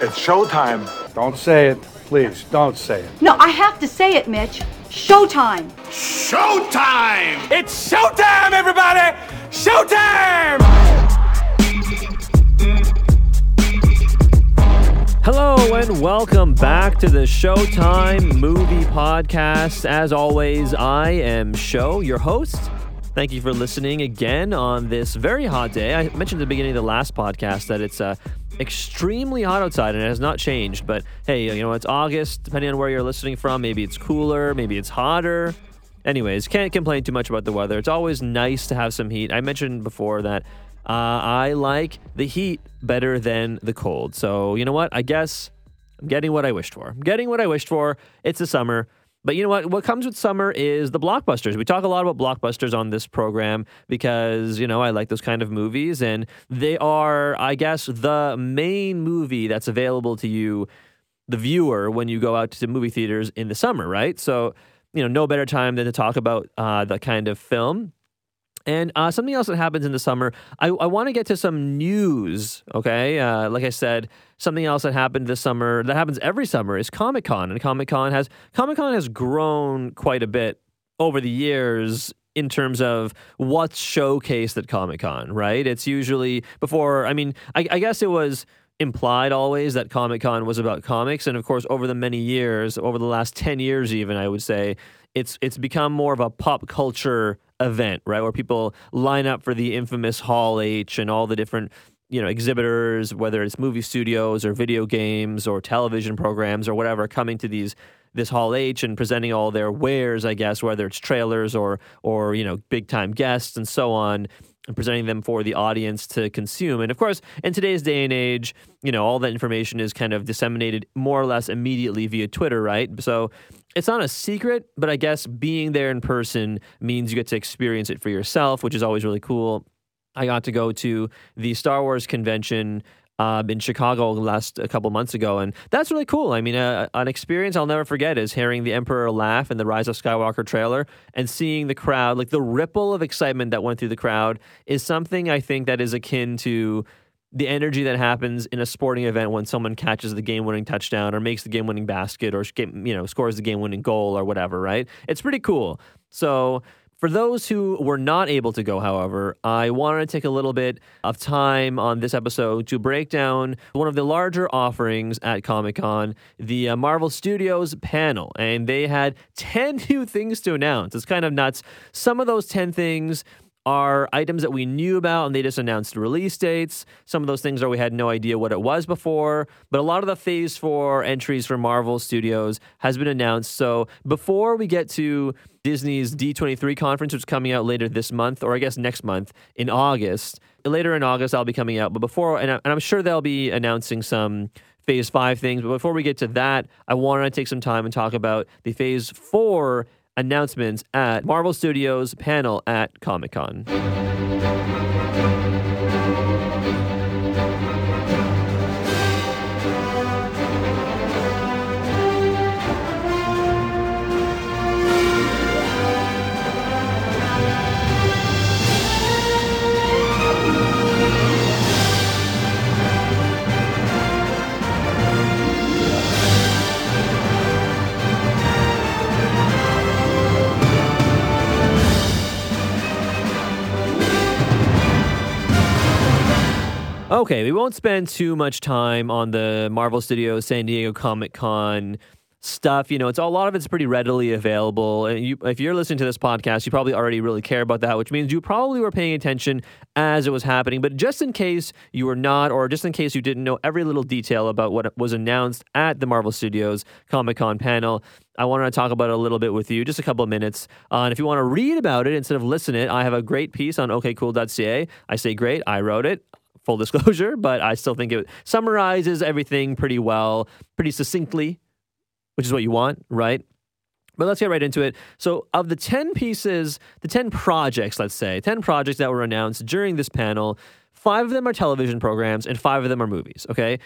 It's showtime. Don't say it. Please, don't say it. No, I have to say it, Mitch. Showtime. Showtime! It's showtime, everybody! Showtime! Hello and welcome back to the Showtime Movie Podcast. As always, I am Show, your host. Thank you for listening again on this very hot day. I mentioned at the beginning of the last podcast that it's extremely hot outside and it has not changed, but hey, you know, it's August. Depending on where you're listening from, maybe it's cooler, maybe it's hotter. Anyways, can't complain too much about the weather. It's always nice to have some heat. I mentioned before that I like the heat better than the cold, so you know what, I guess I'm getting what I wished for. It's the summer. But you know what comes with summer is the blockbusters. We talk a lot about blockbusters on this program because, you know, I like those kind of movies, and they are, I guess, the main movie that's available to you, the viewer, when you go out to movie theaters in the summer, right? So, you know, no better time than to talk about the kind of film. And something else that happens in the summer, I want to get to some news, okay? Like I said, something else that happened this summer, that happens every summer, is Comic-Con. And Comic-Con has grown quite a bit over the years in terms of what's showcased at Comic-Con, right? It's usually before, I mean, I guess it was implied always that Comic-Con was about comics. And of course, over the many years, over the last 10 years even, I would say, it's become more of a pop culture event, right? Where people line up for the infamous Hall H and all the different, you know, exhibitors, whether it's movie studios or video games or television programs or whatever, coming to this Hall H and presenting all their wares, I guess, whether it's trailers or you know, big time guests and so on, and presenting them for the audience to consume. And of course, in today's day and age, you know, all that information is kind of disseminated more or less immediately via Twitter, right? So it's not a secret, but I guess being there in person means you get to experience it for yourself, which is always really cool. I got to go to the Star Wars convention in Chicago a couple months ago, and that's really cool. I mean, an experience I'll never forget is hearing the Emperor laugh in the Rise of Skywalker trailer and seeing the crowd, like the ripple of excitement that went through the crowd is something I think that is akin to the energy that happens in a sporting event when someone catches the game-winning touchdown or makes the game-winning basket or, you know, scores the game-winning goal or whatever, right? It's pretty cool. So for those who were not able to go, however, I wanted to take a little bit of time on this episode to break down one of the larger offerings at Comic-Con, the Marvel Studios panel, and they had 10 new things to announce. It's kind of nuts. Some of those 10 things are items that we knew about, and they just announced release dates. Some of those things are we had no idea what it was before, but a lot of the Phase 4 entries for Marvel Studios has been announced. So before we get to Disney's D23 conference, which is coming out later this month, or I guess next month in August. Later in August, I'll be coming out. But before, and I'm sure they'll be announcing some Phase 5 things. But before we get to that, I want to take some time and talk about the Phase 4 announcements at Marvel Studios panel at Comic-Con. Okay, we won't spend too much time on the Marvel Studios San Diego Comic-Con stuff. You know, it's a lot of it's pretty readily available. And if you're listening to this podcast, you probably already really care about that, which means you probably were paying attention as it was happening. But just in case you were not, or just in case you didn't know every little detail about what was announced at the Marvel Studios Comic-Con panel, I wanted to talk about it a little bit with you, just a couple of minutes. And if you want to read about it instead of listen it, I have a great piece on OKCool.ca. I say great, I wrote it. Full disclosure, but I still think it summarizes everything pretty well, pretty succinctly, which is what you want, right? But let's get right into it. So of the 10 pieces, the 10 projects, let's say, 10 projects that were announced during this panel, 5 of them are television programs and 5 of them are movies, okay?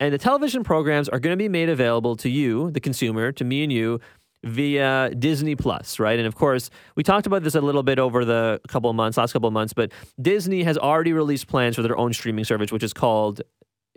And the television programs are going to be made available to you, the consumer, to me and you, via Disney Plus, right? And of course, we talked about this a little bit over the last couple of months, but Disney has already released plans for their own streaming service, which is called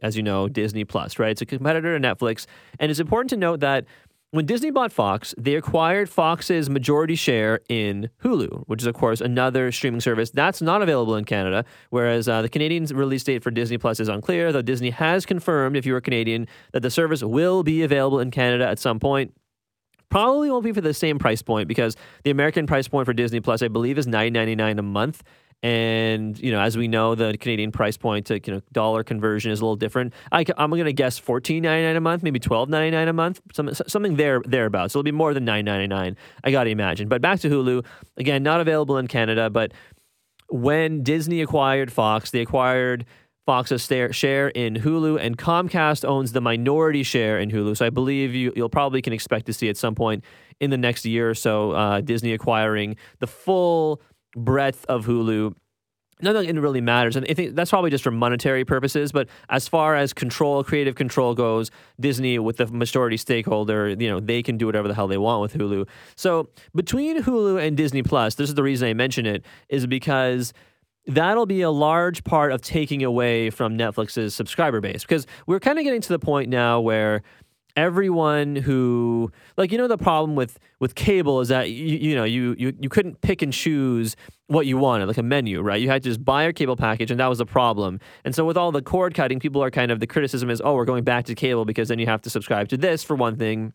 as you know, Disney Plus, right? It's a competitor to Netflix. And it's important to note that when Disney bought Fox, they acquired Fox's majority share in Hulu, which is, of course, another streaming service that's not available in Canada, whereas the Canadian release date for Disney Plus is unclear, though Disney has confirmed, if you're a Canadian, that the service will be available in Canada at some point. Probably won't be for the same price point, because the American price point for Disney Plus, I believe, is $9.99 a month. And, you know, as we know, the Canadian price point to, you know, dollar conversion is a little different. I'm going to guess $14.99 a month, maybe $12.99 a month, something thereabouts. So it'll be more than $9.99, I got to imagine. But back to Hulu, again, not available in Canada. But when Disney acquired Fox, they acquired Fox's share in Hulu, and Comcast owns the minority share in Hulu. So I believe you'll probably can expect to see at some point in the next year or so Disney acquiring the full breadth of Hulu. Nothing really matters, and I think that's probably just for monetary purposes, but as far as control, creative control goes, Disney, with the majority stakeholder, you know, they can do whatever the hell they want with Hulu. So between Hulu and Disney Plus, this is the reason I mention it, is because that'll be a large part of taking away from Netflix's subscriber base, because we're kind of getting to the point now where everyone who, like, you know, the problem with cable is that you couldn't pick and choose what you wanted, like a menu, right? You had to just buy your cable package, and that was the problem. And so with all the cord cutting, people are kind of, the criticism is, oh, we're going back to cable because then you have to subscribe to this for one thing,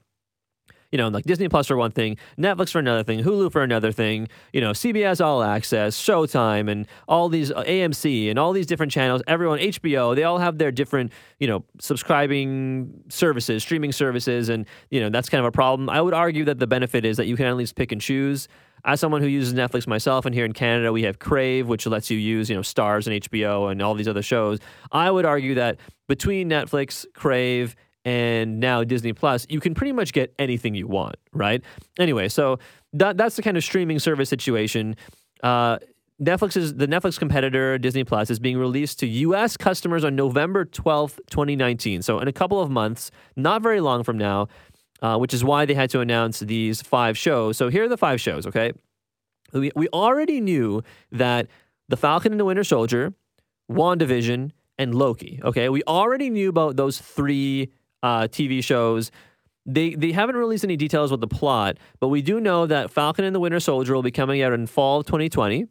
you know, like Disney Plus for one thing, Netflix for another thing, Hulu for another thing, you know, CBS All Access, Showtime, and all these AMC and all these different channels, everyone, HBO, they all have their different, you know, subscribing services, streaming services, and, you know, that's kind of a problem. I would argue that the benefit is that you can at least pick and choose. As someone who uses Netflix myself, and here in Canada, we have Crave, which lets you use, you know, Stars and HBO and all these other shows. I would argue that between Netflix, Crave, and now Disney Plus, you can pretty much get anything you want, right? Anyway, so that's the kind of streaming service situation. The Netflix competitor, Disney Plus, is being released to U.S. customers on November 12th, 2019. So in a couple of months, not very long from now, which is why they had to announce these 5 shows. So here are the 5 shows, okay? We already knew that The Falcon and the Winter Soldier, WandaVision, and Loki, okay? We already knew about those 3 TV shows. They haven't released any details about the plot, but we do know that Falcon and the Winter Soldier will be coming out in fall of 2020,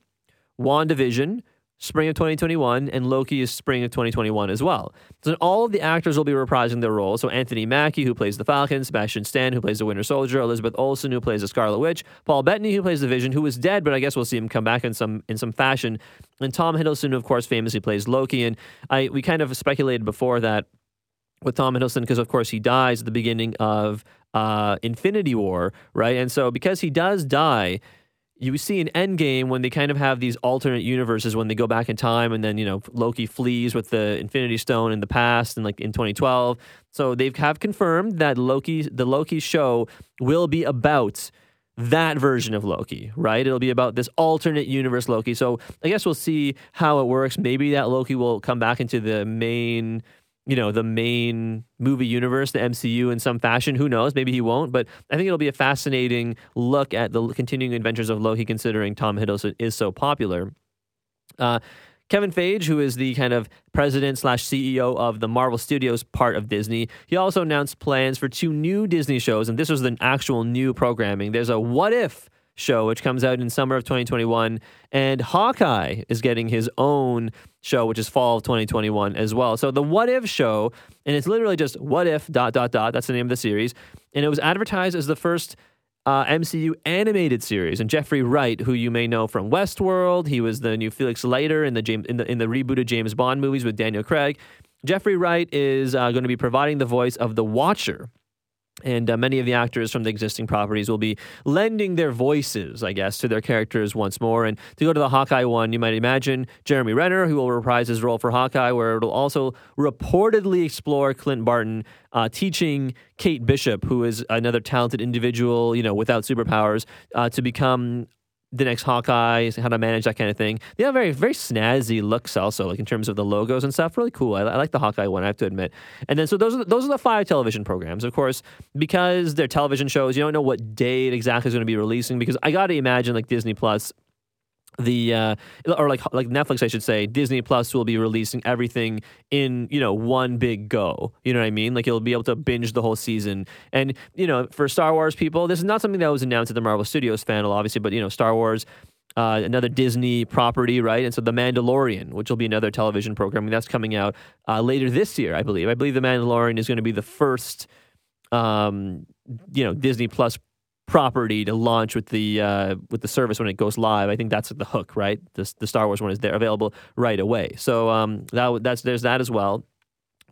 WandaVision, spring of 2021, and Loki is spring of 2021 as well. So all of the actors will be reprising their roles. So Anthony Mackie, who plays the Falcon, Sebastian Stan, who plays the Winter Soldier, Elizabeth Olsen, who plays the Scarlet Witch, Paul Bettany, who plays the Vision, who is dead, but I guess we'll see him come back in some fashion, and Tom Hiddleston, who of course famously plays Loki. And we kind of speculated before that with Tom Hiddleston, because of course he dies at the beginning of Infinity War, right? And so because he does die, you see in Endgame when they kind of have these alternate universes when they go back in time, and then, you know, Loki flees with the Infinity Stone in the past and like in 2012. So they have confirmed that the Loki show will be about that version of Loki, right? It'll be about this alternate universe Loki. So I guess we'll see how it works. Maybe that Loki will come back into the main, you know, the main movie universe, the MCU, in some fashion. Who knows? Maybe he won't, but I think it'll be a fascinating look at the continuing adventures of Loki, considering Tom Hiddleston is so popular. Kevin Feige, who is the kind of president/CEO of the Marvel Studios part of Disney, he also announced plans for 2 new Disney shows, and this was the actual new programming. There's a What If show, which comes out in summer of 2021, and Hawkeye is getting his own show, which is fall of 2021 as well. So the What If show, and it's literally just What If ... that's the name of the series, and it was advertised as the first MCU animated series. And Jeffrey Wright, who you may know from Westworld, he was the new Felix Leiter in the rebooted James Bond movies with Daniel Craig. Jeffrey Wright is going to be providing the voice of the Watcher. And many of the actors from the existing properties will be lending their voices, I guess, to their characters once more. And to go to the Hawkeye one, you might imagine Jeremy Renner, who will reprise his role for Hawkeye, where it'll also reportedly explore Clint Barton teaching Kate Bishop, who is another talented individual, you know, without superpowers, to become the next Hawkeye, how to manage that kind of thing. They have very, very snazzy looks also, like in terms of the logos and stuff. Really cool. I like the Hawkeye one, I have to admit. And then, so those are the 5 television programs. Of course, because they're television shows, you don't know what day it exactly is going to be releasing, because I got to imagine like Disney Plus or like Netflix, I should say, Disney Plus will be releasing everything in, you know, one big go. You know what I mean? Like, you'll be able to binge the whole season. And, you know, for Star Wars people, this is not something that was announced at the Marvel Studios panel, obviously, but, you know, Star Wars, another Disney property, right? And so The Mandalorian, which will be another television programming that's coming out later this year, I believe. I believe The Mandalorian is going to be the first, you know, Disney Plus property to launch with the service when it goes live. I think that's the hook, right? The Star Wars one is there available right away. So there's that as well.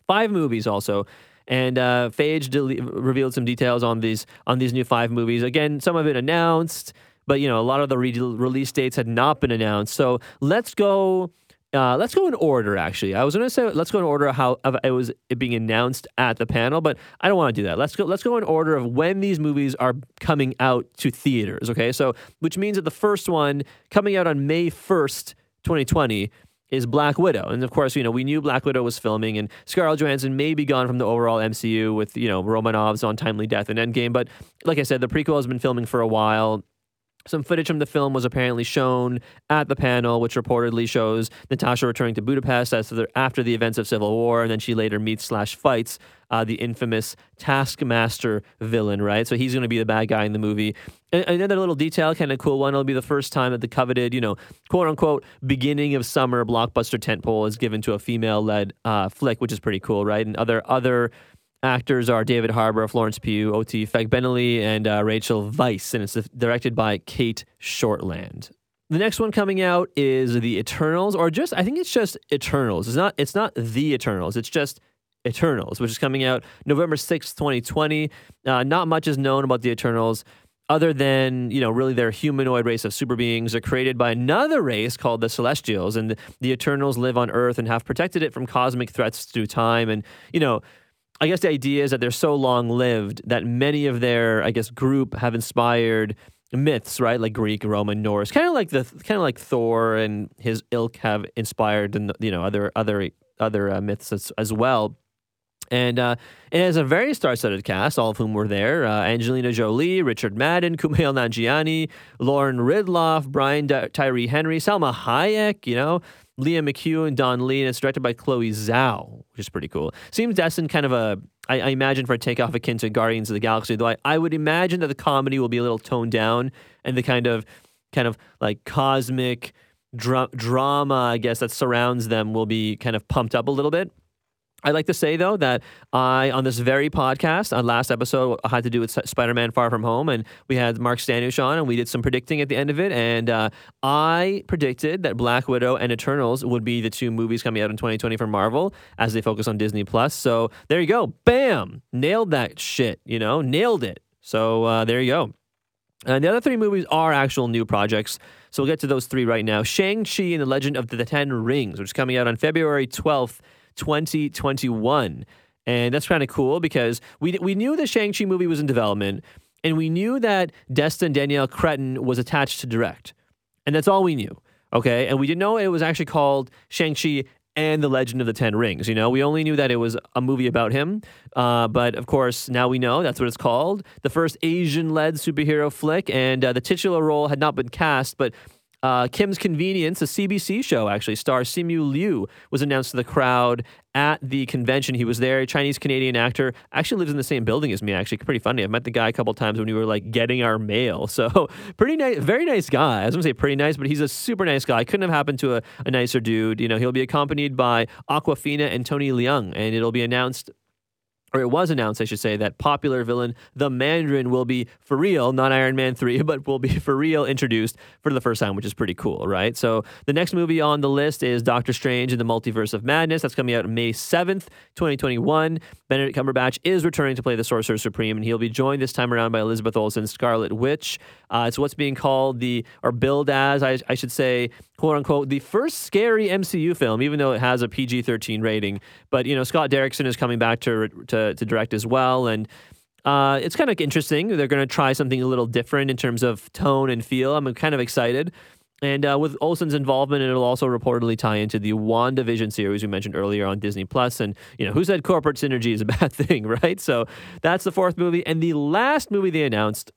5 movies also, and Phage revealed some details on these new 5 movies. Again, some of it announced, but you know, a lot of the release dates had not been announced. So let's go in order. Actually, I was going to say let's go in order how it was being announced at the panel, but I don't want to do that. Let's go in order of when these movies are coming out to theaters. Okay, so which means that the first one coming out on May 1st, 2020, is Black Widow, and of course, you know, we knew Black Widow was filming, and Scarlett Johansson may be gone from the overall MCU with, you know, Romanov's untimely death and Endgame. But like I said, the prequel has been filming for a while. Some footage from the film was apparently shown at the panel, which reportedly shows Natasha returning to Budapest after the events of Civil War, and then she later meets/fights the infamous Taskmaster villain, right? So he's going to be the bad guy in the movie. And another little detail, kind of cool one, it'll be the first time that the coveted, you know, quote-unquote beginning of summer blockbuster tentpole is given to a female-led flick, which is pretty cool, right? And other actors are David Harbour, Florence Pugh, O.T. Fegbenelli, and Rachel Weisz, and it's directed by Kate Shortland. The next one coming out is The Eternals, I think it's just Eternals. It's not The Eternals, it's just Eternals, which is coming out November 6th, 2020. Not much is known about The Eternals other than, you know, really they're a humanoid race of super beings. They're created by another race called the Celestials, and the Eternals live on Earth and have protected it from cosmic threats through time. And, you know, I guess the idea is that they're so long-lived that many of their, I guess, group have inspired myths, right? Like Greek, Roman, Norse, kind of like Thor and his ilk have inspired, you know, other myths as well. And it has a very star-studded cast, all of whom were there. Angelina Jolie, Richard Madden, Kumail Nanjiani, Lauren Ridloff, Brian Tyree Henry, Salma Hayek, you know, Leah McHugh and Don Lee, and it's directed by Chloe Zhao, which is pretty cool. Seems destined kind of I imagine, for a takeoff akin to Guardians of the Galaxy, though I would imagine that the comedy will be a little toned down, and the kind of like cosmic drama, I guess, that surrounds them will be kind of pumped up a little bit. I'd like to say, though, that on this very podcast, on last episode, I had to do with Spider-Man Far From Home, and we had Mark Stanush on, and we did some predicting at the end of it, and I predicted that Black Widow and Eternals would be the two movies coming out in 2020 from Marvel as they focus on Disney+. So there you go. Bam! Nailed that shit, you know? Nailed it. So there you go. And the other 3 movies are actual new projects, so we'll get to those 3 right now. Shang-Chi and the Legend of the Ten Rings, which is coming out on February 12th, 2021, and that's kind of cool because we knew the Shang-Chi movie was in development, and we knew that Destin Danielle Cretton was attached to direct, and that's all we knew, okay? And we didn't know it was actually called Shang-Chi and the Legend of the Ten Rings, you know? We only knew that it was a movie about him, but of course, now we know that's what it's called, the first Asian-led superhero flick, and the titular role had not been cast, but Kim's Convenience, a CBC show, actually, star Simu Liu, was announced to the crowd at the convention. He was there, a Chinese-Canadian actor, actually lives in the same building as me, actually. Pretty funny. I've met the guy a couple times when we were, like, getting our mail. So, pretty nice, very nice guy. I was going to say pretty nice, but he's a super nice guy. Couldn't have happened to a nicer dude. You know, he'll be accompanied by Awkwafina and Tony Leung, and it'll be announced, or it was announced, I should say, that popular villain The Mandarin will be for real, not Iron Man 3, but will be for real introduced for the first time, which is pretty cool, right? So the next movie on the list is Doctor Strange and the Multiverse of Madness. That's coming out May 7th, 2021. Benedict Cumberbatch is returning to play the Sorcerer Supreme, and he'll be joined this time around by Elizabeth Olsen's Scarlet Witch. It's what's being called billed as, I should say, quote-unquote, the first scary MCU film, even though it has a PG-13 rating. But, you know, Scott Derrickson is coming back to direct as well, and it's kind of interesting. They're going to try something a little different in terms of tone and feel. I'm kind of excited. And with Olsen's involvement, it'll also reportedly tie into the WandaVision series we mentioned earlier on Disney+. And, you know, who said corporate synergy is a bad thing, right? So that's the 4th movie. And the last movie they announced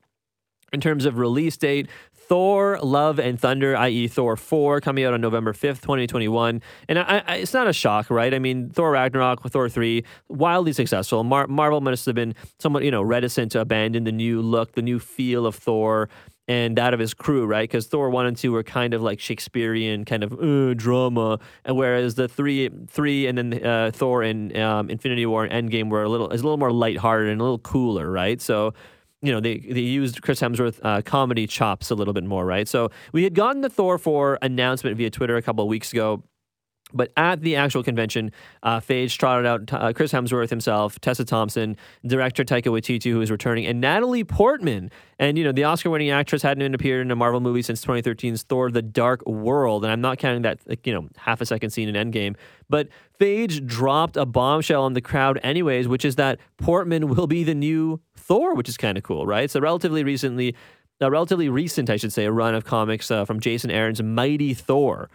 In terms of release date, Thor, Love, and Thunder, i.e. Thor 4, coming out on November 5th, 2021. And it's not a shock, right? I mean, Thor Ragnarok, Thor 3, wildly successful. Marvel must have been somewhat, reticent to abandon the new look, the new feel of Thor and that of his crew, right? Because Thor 1 and 2 were kind of like Shakespearean kind of drama, and whereas the 3 and then Thor and Infinity War and Endgame were a little more lighthearted and a little cooler, right? So... they used Chris Hemsworth comedy chops a little bit more, right? So we had gotten the Thor 4 announcement via Twitter a couple of weeks ago, but at the actual convention, Phage trotted out Chris Hemsworth himself, Tessa Thompson, director Taika Waititi, who is returning, and Natalie Portman. And, the Oscar-winning actress hadn't appeared in a Marvel movie since 2013's Thor The Dark World, and I'm not counting that, half a second scene in Endgame. But Phage dropped a bombshell on the crowd anyways, which is that Portman will be the new Thor, which is kind of cool, right? So a relatively recent run of comics from Jason Aaron's Mighty Thor.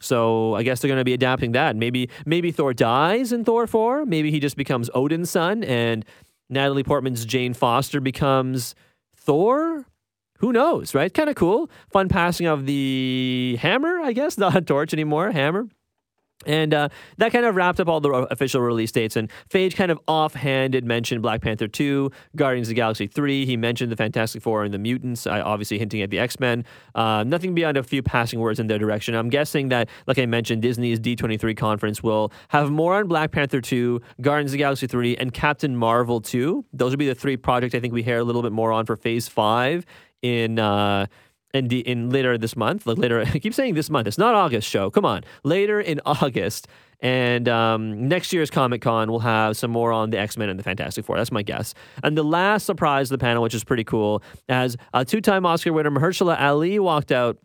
So I guess they're going to be adapting that. Maybe Thor dies in Thor 4. Maybe he just becomes Odin's son and Natalie Portman's Jane Foster becomes Thor. Who knows, right? Kind of cool. Fun passing of the hammer, I guess. Not a torch anymore. Hammer. And that kind of wrapped up all the official release dates. And Phage kind of offhanded mentioned Black Panther 2, Guardians of the Galaxy 3. He mentioned the Fantastic Four and the Mutants, obviously hinting at the X-Men. Nothing beyond a few passing words in their direction. I'm guessing that, like I mentioned, Disney's D23 conference will have more on Black Panther 2, Guardians of the Galaxy 3, and Captain Marvel 2. Those will be the three projects I think we hear a little bit more on for Phase 5 in later this month, I keep saying this month. It's not August show. Come on. Later in August. And next year's Comic-Con, we'll have some more on the X-Men and the Fantastic Four. That's my guess. And the last surprise of the panel, which is pretty cool, as a two-time Oscar winner Mahershala Ali walked out,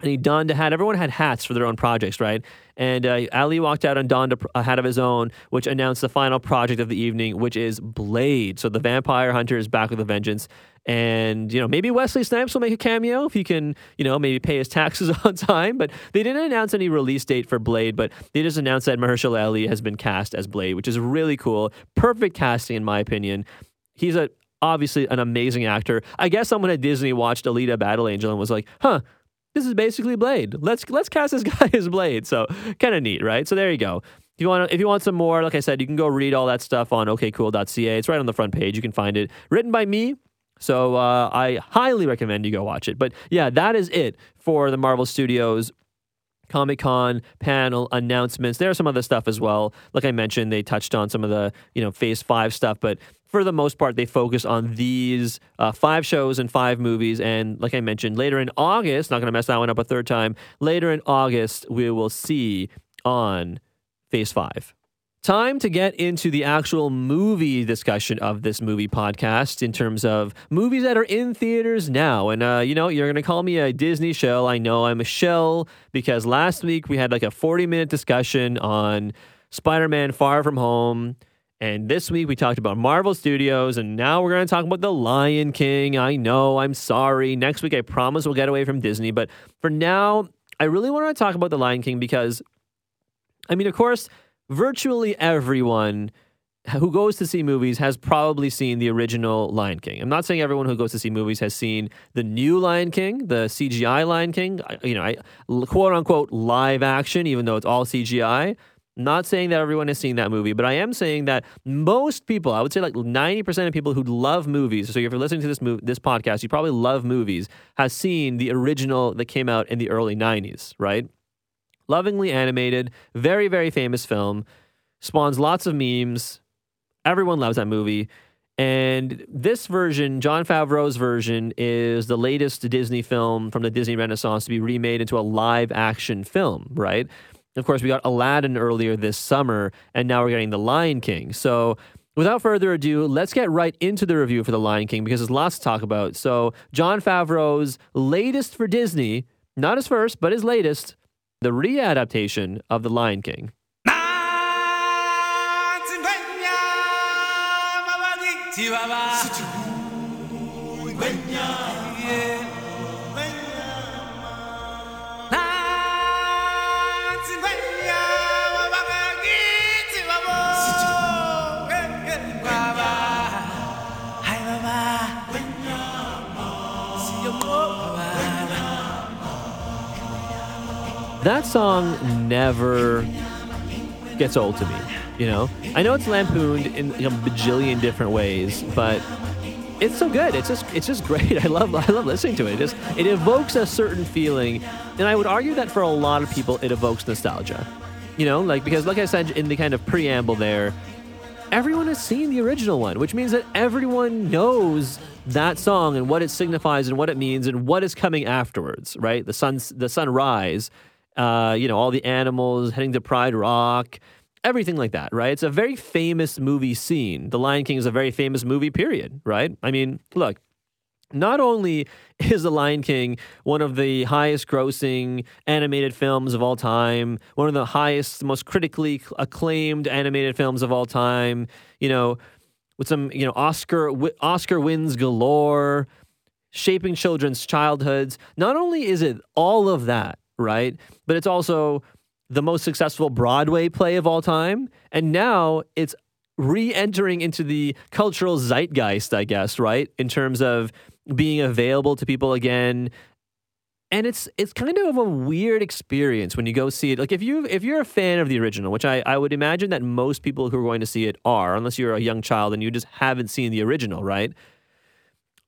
and he donned a hat. Everyone had hats for their own projects, right? And Ali walked out and donned a hat of his own, which announced the final project of the evening, which is Blade. So the vampire hunter is back with a vengeance. And, maybe Wesley Snipes will make a cameo if he can, maybe pay his taxes on time. But they didn't announce any release date for Blade, but they just announced that Mahershala Ali has been cast as Blade, which is really cool. Perfect casting, in my opinion. He's obviously an amazing actor. I guess someone at Disney watched Alita Battle Angel and was like, huh, this is basically Blade. Let's cast this guy as Blade. So kind of neat, right? So there you go. If you want some more, like I said, you can go read all that stuff on OKCool.ca. It's right on the front page. You can find it. Written by me. So I highly recommend you go watch it. But yeah, that is it for the Marvel Studios Comic-Con panel announcements. There's some other stuff as well. Like I mentioned, they touched on some of the, Phase 5 stuff, but for the most part, they focus on these 5 shows and 5 movies. And like I mentioned, later in August, not going to mess that one up a third time, later in August, we will see on Phase 5. Time to get into the actual movie discussion of this movie podcast in terms of movies that are in theaters now. And, you're going to call me a Disney shell. I know I'm a shell because last week we had like a 40-minute discussion on Spider-Man Far From Home. And this week we talked about Marvel Studios, and now we're going to talk about The Lion King. I know, I'm sorry. Next week, I promise we'll get away from Disney. But for now, I really want to talk about The Lion King because, I mean, of course, virtually everyone who goes to see movies has probably seen the original Lion King. I'm not saying everyone who goes to see movies has seen the new Lion King, the CGI Lion King, quote-unquote live action, even though it's all CGI. I'm not saying that everyone has seen that movie, but I am saying that most people, I would say like 90% of people who love movies, so if you're listening to this podcast, you probably love movies, has seen the original that came out in the early 90s, right? Lovingly animated, very, very famous film, spawns lots of memes. Everyone loves that movie. And this version, Jon Favreau's version, is the latest Disney film from the Disney Renaissance to be remade into a live-action film, right? Of course, we got Aladdin earlier this summer, and now we're getting The Lion King. So without further ado, let's get right into the review for The Lion King because there's lots to talk about. So Jon Favreau's latest for Disney, not his first, but his latest, the re-adaptation of The Lion King. That song never gets old to me, you know? I know it's lampooned in a bajillion different ways, but it's so good. It's just great. I love listening to it. It evokes a certain feeling, and I would argue that for a lot of people, it evokes nostalgia. You know, like, because like I said in the kind of preamble there, everyone has seen the original one, which means that everyone knows that song and what it signifies and what it means and what is coming afterwards, right? The sunrise, you know, all the animals heading to Pride Rock, everything like that, right? It's a very famous movie scene. The Lion King is a very famous movie, period, right? I mean, look, not only is The Lion King one of the highest grossing animated films of all time, one of the highest, most critically acclaimed animated films of all time, you know, with some, you know, Oscar wins galore, shaping children's childhoods. Not only is it all of that, right? But it's also the most successful Broadway play of all time. And now it's re-entering into the cultural zeitgeist, I guess, right? In terms of being available to people again. And it's kind of a weird experience when you go see it. Like, if you're a fan of the original, which I would imagine that most people who are going to see it are, unless you're a young child and you just haven't seen the original, right?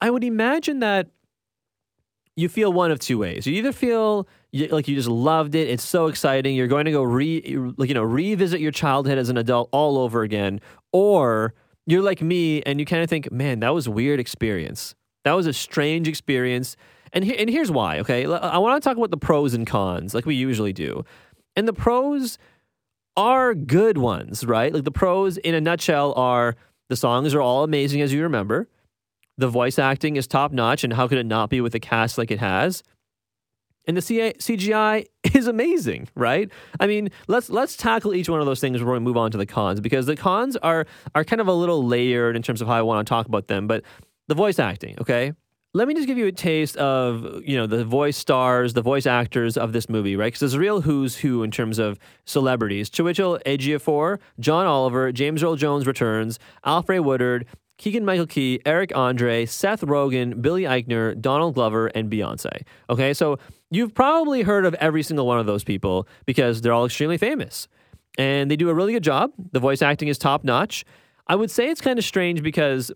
I would imagine that you feel one of two ways. You either feel like you just loved it, it's so exciting, you're going to go revisit your childhood as an adult all over again, or you're like me and you kind of think, man, that was a weird experience. That was a strange experience. And here's why, okay? I want to talk about the pros and cons, like we usually do. And the pros are good ones, right? Like, the pros in a nutshell are the songs are all amazing as you remember. The voice acting is top-notch, and how could it not be with a cast like it has? And the CGI is amazing, right? I mean, let's tackle each one of those things before we move on to the cons, because the cons are kind of a little layered in terms of how I want to talk about them. But the voice acting, okay? Let me just give you a taste of, you know, the voice stars, the voice actors of this movie, right? Because there's a real who's who in terms of celebrities. Chiwetel Ejiofor, John Oliver, James Earl Jones returns, Alfre Woodard, Keegan-Michael Key, Eric Andre, Seth Rogen, Billy Eichner, Donald Glover, and Beyonce. Okay, so you've probably heard of every single one of those people because they're all extremely famous. And they do a really good job. The voice acting is top-notch. I would say it's kind of strange because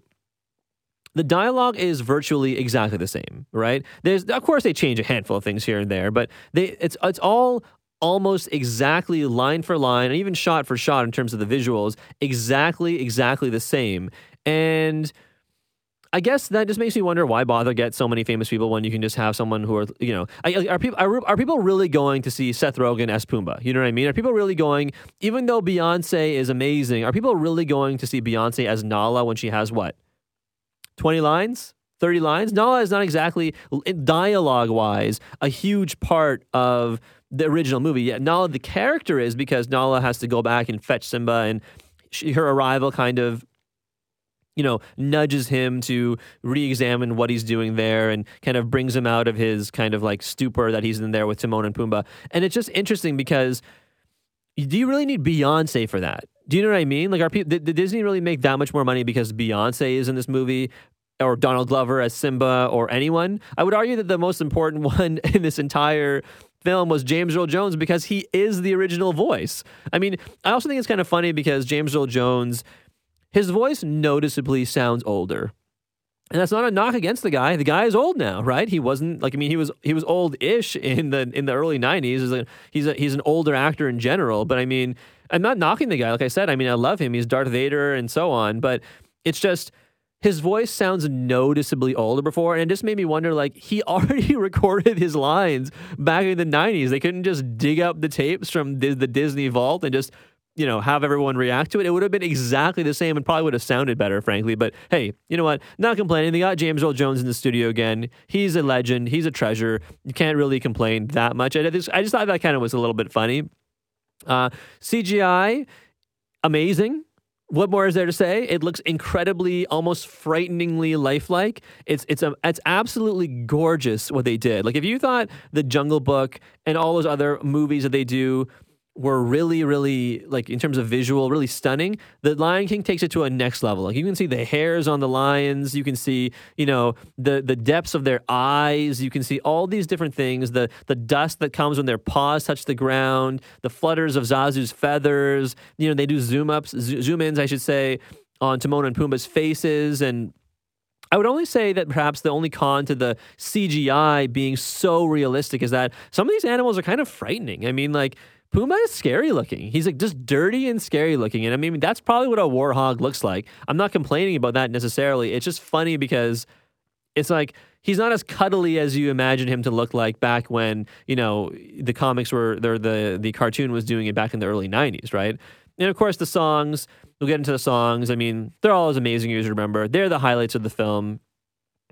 the dialogue is virtually exactly the same, right? Of course, they change a handful of things here and there, but it's all almost exactly line for line, and even shot for shot in terms of the visuals, exactly the same. And I guess that just makes me wonder, why bother get so many famous people when you can just have someone who are, you know, are people really going to see Seth Rogen as Pumbaa? You know what I mean? Are people really going, even though Beyonce is amazing, are people really going to see Beyonce as Nala when she has what? 20 lines, 30 lines. Nala is not exactly, dialogue-wise, a huge part of the original movie. Yeah, Nala, the character, is, because Nala has to go back and fetch Simba, and her arrival kind of, you know, nudges him to re-examine what he's doing there and kind of brings him out of his kind of like stupor that he's in there with Timon and Pumbaa. And it's just interesting because do you really need Beyonce for that? Do you know what I mean? Like, did Disney really make that much more money because Beyonce is in this movie, or Donald Glover as Simba, or anyone? I would argue that the most important one in this entire film was James Earl Jones, because he is the original voice. I mean, I also think it's kind of funny because James Earl Jones, his voice noticeably sounds older. And that's not a knock against the guy. The guy is old now, right? He wasn't, like, I mean, he was old-ish in the early 90s. He's an older actor in general, but I mean, I'm not knocking the guy. Like I said, I mean, I love him. He's Darth Vader and so on, but it's just, his voice sounds noticeably older before, and it just made me wonder, like, he already recorded his lines back in the 90s. They couldn't just dig up the tapes from the Disney vault and just, you know, have everyone react to it. It would have been exactly the same and probably would have sounded better, frankly. But hey, you know what? Not complaining. They got James Earl Jones in the studio again. He's a legend. He's a treasure. You can't really complain that much. I just thought that kind of was a little bit funny. CGI, amazing. What more is there to say? It looks incredibly, almost frighteningly lifelike. It's absolutely gorgeous what they did. Like, if you thought The Jungle Book and all those other movies that they do were really, really, like, in terms of visual, really stunning. The Lion King takes it to a next level. Like, you can see the hairs on the lions. You can see, you know, the depths of their eyes. You can see all these different things. The dust that comes when their paws touch the ground. The flutters of Zazu's feathers. You know, they do zoom ins, I should say, on Timon and Pumbaa's faces. And I would only say that perhaps the only con to the CGI being so realistic is that some of these animals are kind of frightening. I mean, like, Pumbaa is scary looking. He's like just dirty and scary looking. And I mean, that's probably what a warthog looks like. I'm not complaining about that necessarily. It's just funny because it's like he's not as cuddly as you imagine him to look like back when, you know, the comics were there, the cartoon was doing it back in the early 90s, right? And of course, the songs, we'll get into the songs. I mean, they're all as amazing as you remember. They're the highlights of the film.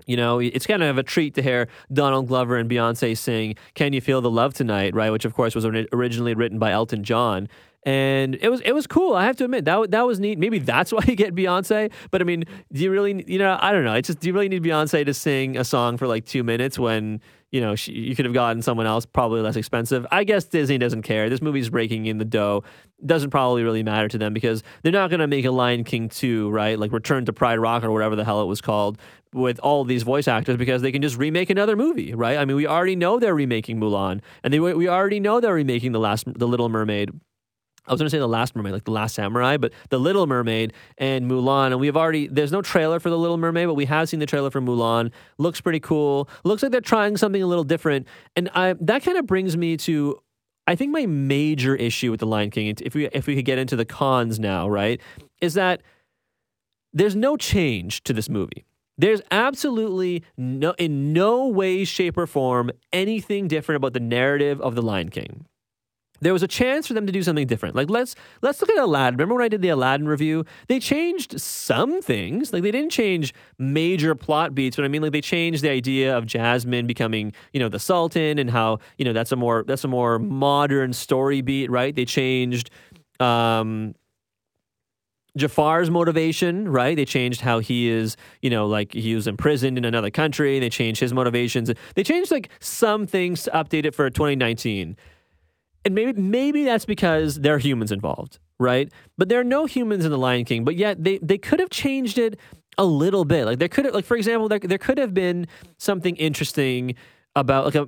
You know, it's kind of a treat to hear Donald Glover and Beyonce sing "Can You Feel the Love Tonight," right? Which, of course, was originally written by Elton John. And it was cool. I have to admit, that was neat. Maybe that's why you get Beyonce. But, I mean, do you really, you know, I don't know. It's just, do you really need Beyonce to sing a song for like 2 minutes when, you know, you could have gotten someone else probably less expensive? I guess Disney doesn't care. This movie's breaking in the dough. Doesn't probably really matter to them because they're not going to make a Lion King 2, right? Like Return to Pride Rock or whatever the hell it was called, with all these voice actors, because they can just remake another movie, right? I mean, we already know they're remaking Mulan, and we already know they're remaking The Little Mermaid. I was going to say The Last Mermaid, like The Last Samurai, but The Little Mermaid and Mulan. And there's no trailer for The Little Mermaid, but we have seen the trailer for Mulan. Looks pretty cool. Looks like they're trying something a little different. And that kind of brings me to, I think, my major issue with The Lion King, if we could get into the cons now, right, is that there's no change to this movie. There's absolutely in no way, shape, or form, anything different about the narrative of The Lion King. There was a chance for them to do something different. Like, let's look at Aladdin. Remember when I did the Aladdin review? They changed some things. Like, they didn't change major plot beats, but I mean, like, they changed the idea of Jasmine becoming, you know, the Sultan, and how, you know, that's a more modern story beat, right? They changed Jafar's motivation, right? They changed how he is, you know, like he was imprisoned in another country. They changed his motivations. They changed like some things to update it for 2019. And maybe that's because there are humans involved, right? But there are no humans in The Lion King, but yet they could have changed it a little bit. Like, there could have, like, for example, there could have been something interesting about, like, a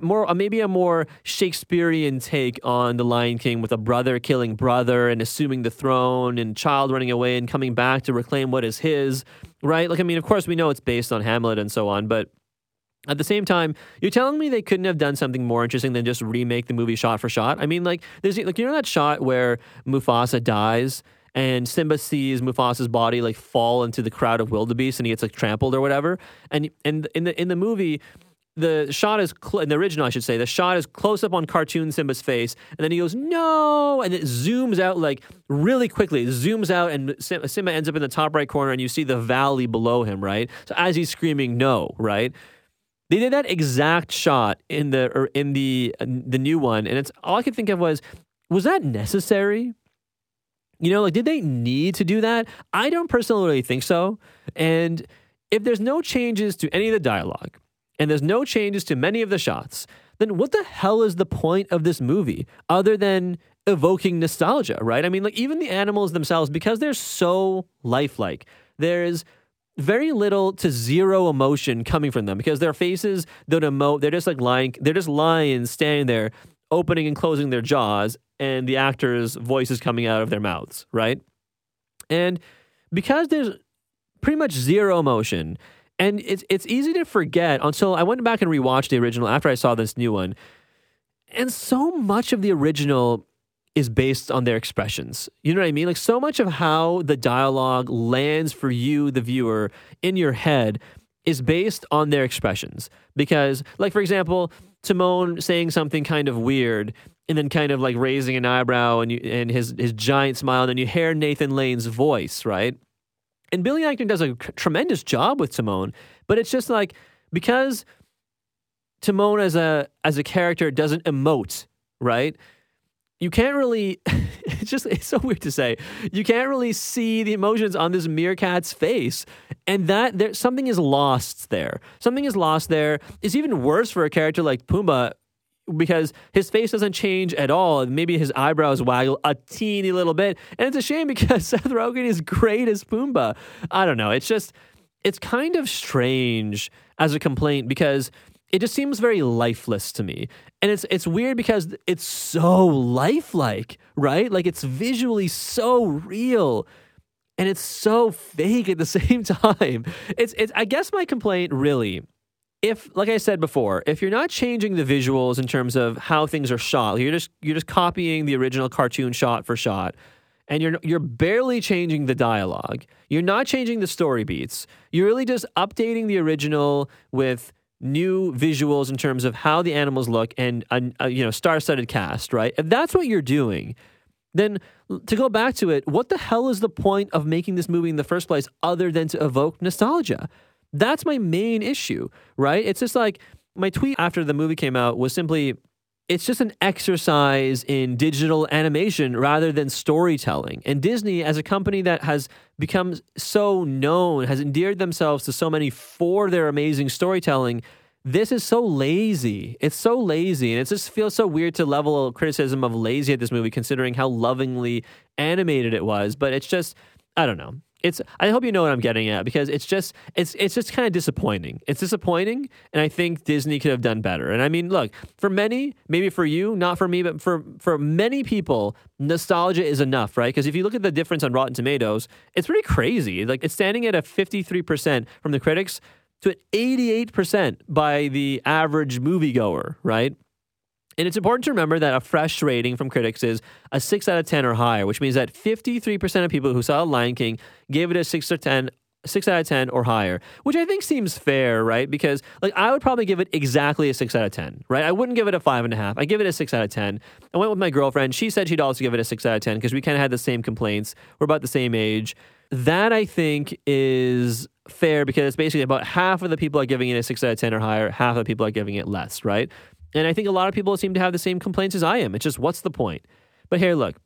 more Shakespearean take on The Lion King, with a brother killing brother and assuming the throne, and child running away and coming back to reclaim what is his, right? Like, I mean, of course we know it's based on Hamlet and so on, but at the same time, you're telling me they couldn't have done something more interesting than just remake the movie shot for shot? I mean, like, there's, like, you know that shot where Mufasa dies and Simba sees Mufasa's body like fall into the crowd of wildebeest and he gets like trampled or whatever? And in the movie, the shot is, in the original, I should say, the shot is close up on cartoon Simba's face, and then he goes, no, and it zooms out, like, really quickly. It zooms out, and Simba ends up in the top right corner, and you see the valley below him, right? So as he's screaming, no, right? They did that exact shot in the new one, and it's all I could think of was that necessary? You know, like, did they need to do that? I don't personally think so. And if there's no changes to any of the dialogue, and there's no changes to many of the shots, then what the hell is the point of this movie other than evoking nostalgia, right? I mean, like, even the animals themselves, because they're so lifelike, there's very little to zero emotion coming from them, because their faces don't emote. They're just like lying. They're just lions standing there, opening and closing their jaws, and the actors' voices coming out of their mouths, right? And because there's pretty much zero emotion, and it's easy to forget until I went back and rewatched the original after I saw this new one, and so much of the original is based on their expressions. You know what I mean? Like, so much of how the dialogue lands for you, the viewer, in your head is based on their expressions. Because, like, for example, Timon saying something kind of weird and then kind of like raising an eyebrow and his giant smile, and then you hear Nathan Lane's voice, right? And Billy Eichner does a tremendous job with Timon, but it's just like, because Timon as a character doesn't emote, right? You can't really, it's so weird to say, you can't really see the emotions on this meerkat's face. And something is lost there. It's even worse for a character like Pumbaa, because his face doesn't change at all. Maybe his eyebrows waggle a teeny little bit. And it's a shame because Seth Rogen is great as Pumbaa. I don't know. It's just, it's kind of strange as a complaint because it just seems very lifeless to me. And it's weird because it's so lifelike, right? Like it's visually so real and it's so fake at the same time. It's I guess my complaint really, if, like I said before, if you're not changing the visuals in terms of how things are shot, you're just copying the original cartoon shot for shot, and you're barely changing the dialogue. You're not changing the story beats. You're really just updating the original with new visuals in terms of how the animals look and a star-studded cast, right? If that's what you're doing, then to go back to it, what the hell is the point of making this movie in the first place other than to evoke nostalgia? That's my main issue, right? It's just like my tweet after the movie came out was simply, it's just an exercise in digital animation rather than storytelling. And Disney, as a company that has become so known, has endeared themselves to so many for their amazing storytelling, this is so lazy. It's so lazy. And it just feels so weird to level criticism of lazy at this movie, considering how lovingly animated it was. But it's just, I don't know. I hope you know what I'm getting at, because it's just kind of disappointing. It's disappointing, and I think Disney could have done better. And I mean, look, for many, maybe for you, not for me, but for many people, nostalgia is enough, right? Because if you look at the difference on Rotten Tomatoes, it's pretty crazy. Like, it's standing at a 53% from the critics to an 88% by the average moviegoer, right? And it's important to remember that a fresh rating from critics is a 6 out of 10 or higher, which means that 53% of people who saw Lion King gave it a 6 out of 10 or higher, which I think seems fair, right? Because, like, I would probably give it exactly a 6 out of 10, right? I wouldn't give it a 5.5. I give it a 6 out of 10. I went with my girlfriend. She said she'd also give it a 6 out of 10 because we kind of had the same complaints. We're about the same age. That, I think, is fair because it's basically about half of the people are giving it a 6 out of 10 or higher, half of the people are giving it less, right? And I think a lot of people seem to have the same complaints as I am. It's just, what's the point? But here, look,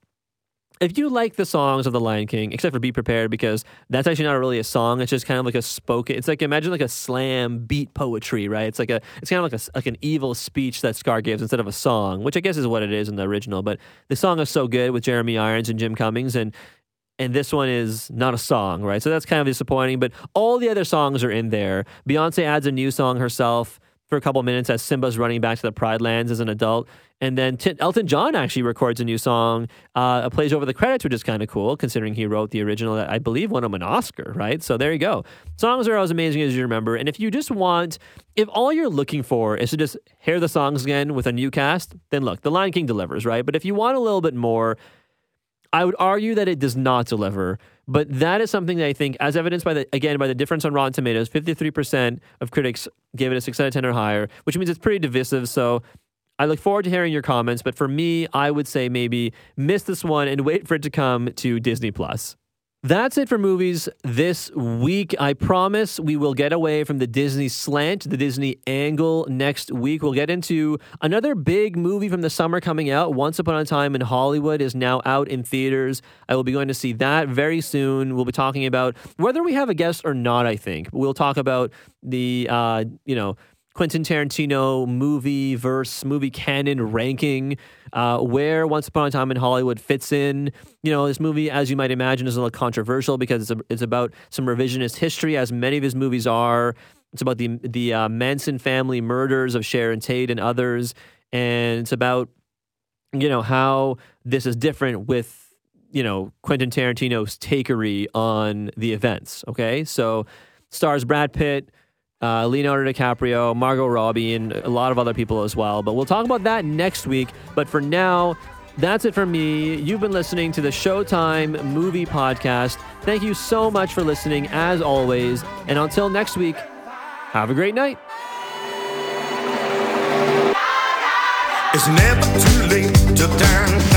if you like the songs of The Lion King, except for Be Prepared, because that's actually not really a song. It's just kind of like a spoken. It's like, imagine like a slam beat poetry, right? It's like a, it's kind of like a, like an evil speech that Scar gives instead of a song, which I guess is what it is in the original. But the song is so good with Jeremy Irons and Jim Cummings, and this one is not a song, right? So that's kind of disappointing. But all the other songs are in there. Beyonce adds a new song herself for a couple minutes as Simba's running back to the Pride Lands as an adult. And then Elton John actually records a new song, plays over the credits, which is kind of cool, considering he wrote the original that I believe won him an Oscar, right? So there you go. Songs are as amazing as you remember. And if you just want, if all you're looking for is to just hear the songs again with a new cast, then look, The Lion King delivers, right? But if you want a little bit more, I would argue that it does not deliver. But that is something that I think, as evidenced by the difference on Rotten Tomatoes, 53% of critics gave it a 6 out of 10 or higher, which means it's pretty divisive. So I look forward to hearing your comments. But for me, I would say maybe miss this one and wait for it to come to Disney+. That's it for movies this week. I promise we will get away from the Disney slant, the Disney angle next week. We'll get into another big movie from the summer coming out. Once Upon a Time in Hollywood is now out in theaters. I will be going to see that very soon. We'll be talking about whether we have a guest or not, I think. We'll talk about the, Quentin Tarantino movie canon ranking, where Once Upon a Time in Hollywood fits in. You know, this movie, as you might imagine, is a little controversial because it's about some revisionist history, as many of his movies are. It's about the Manson family murders of Sharon Tate and others, and it's about, you know, how this is different with, you know, Quentin Tarantino's takery on the events, okay? So, stars Brad Pitt, Leonardo DiCaprio, Margot Robbie, and a lot of other people as well. But we'll talk about that next week. But for now, that's it for me. You've been listening to the Showtime Movie Podcast. Thank you so much for listening, as always. And until next week, have a great night. It's never too late to dance.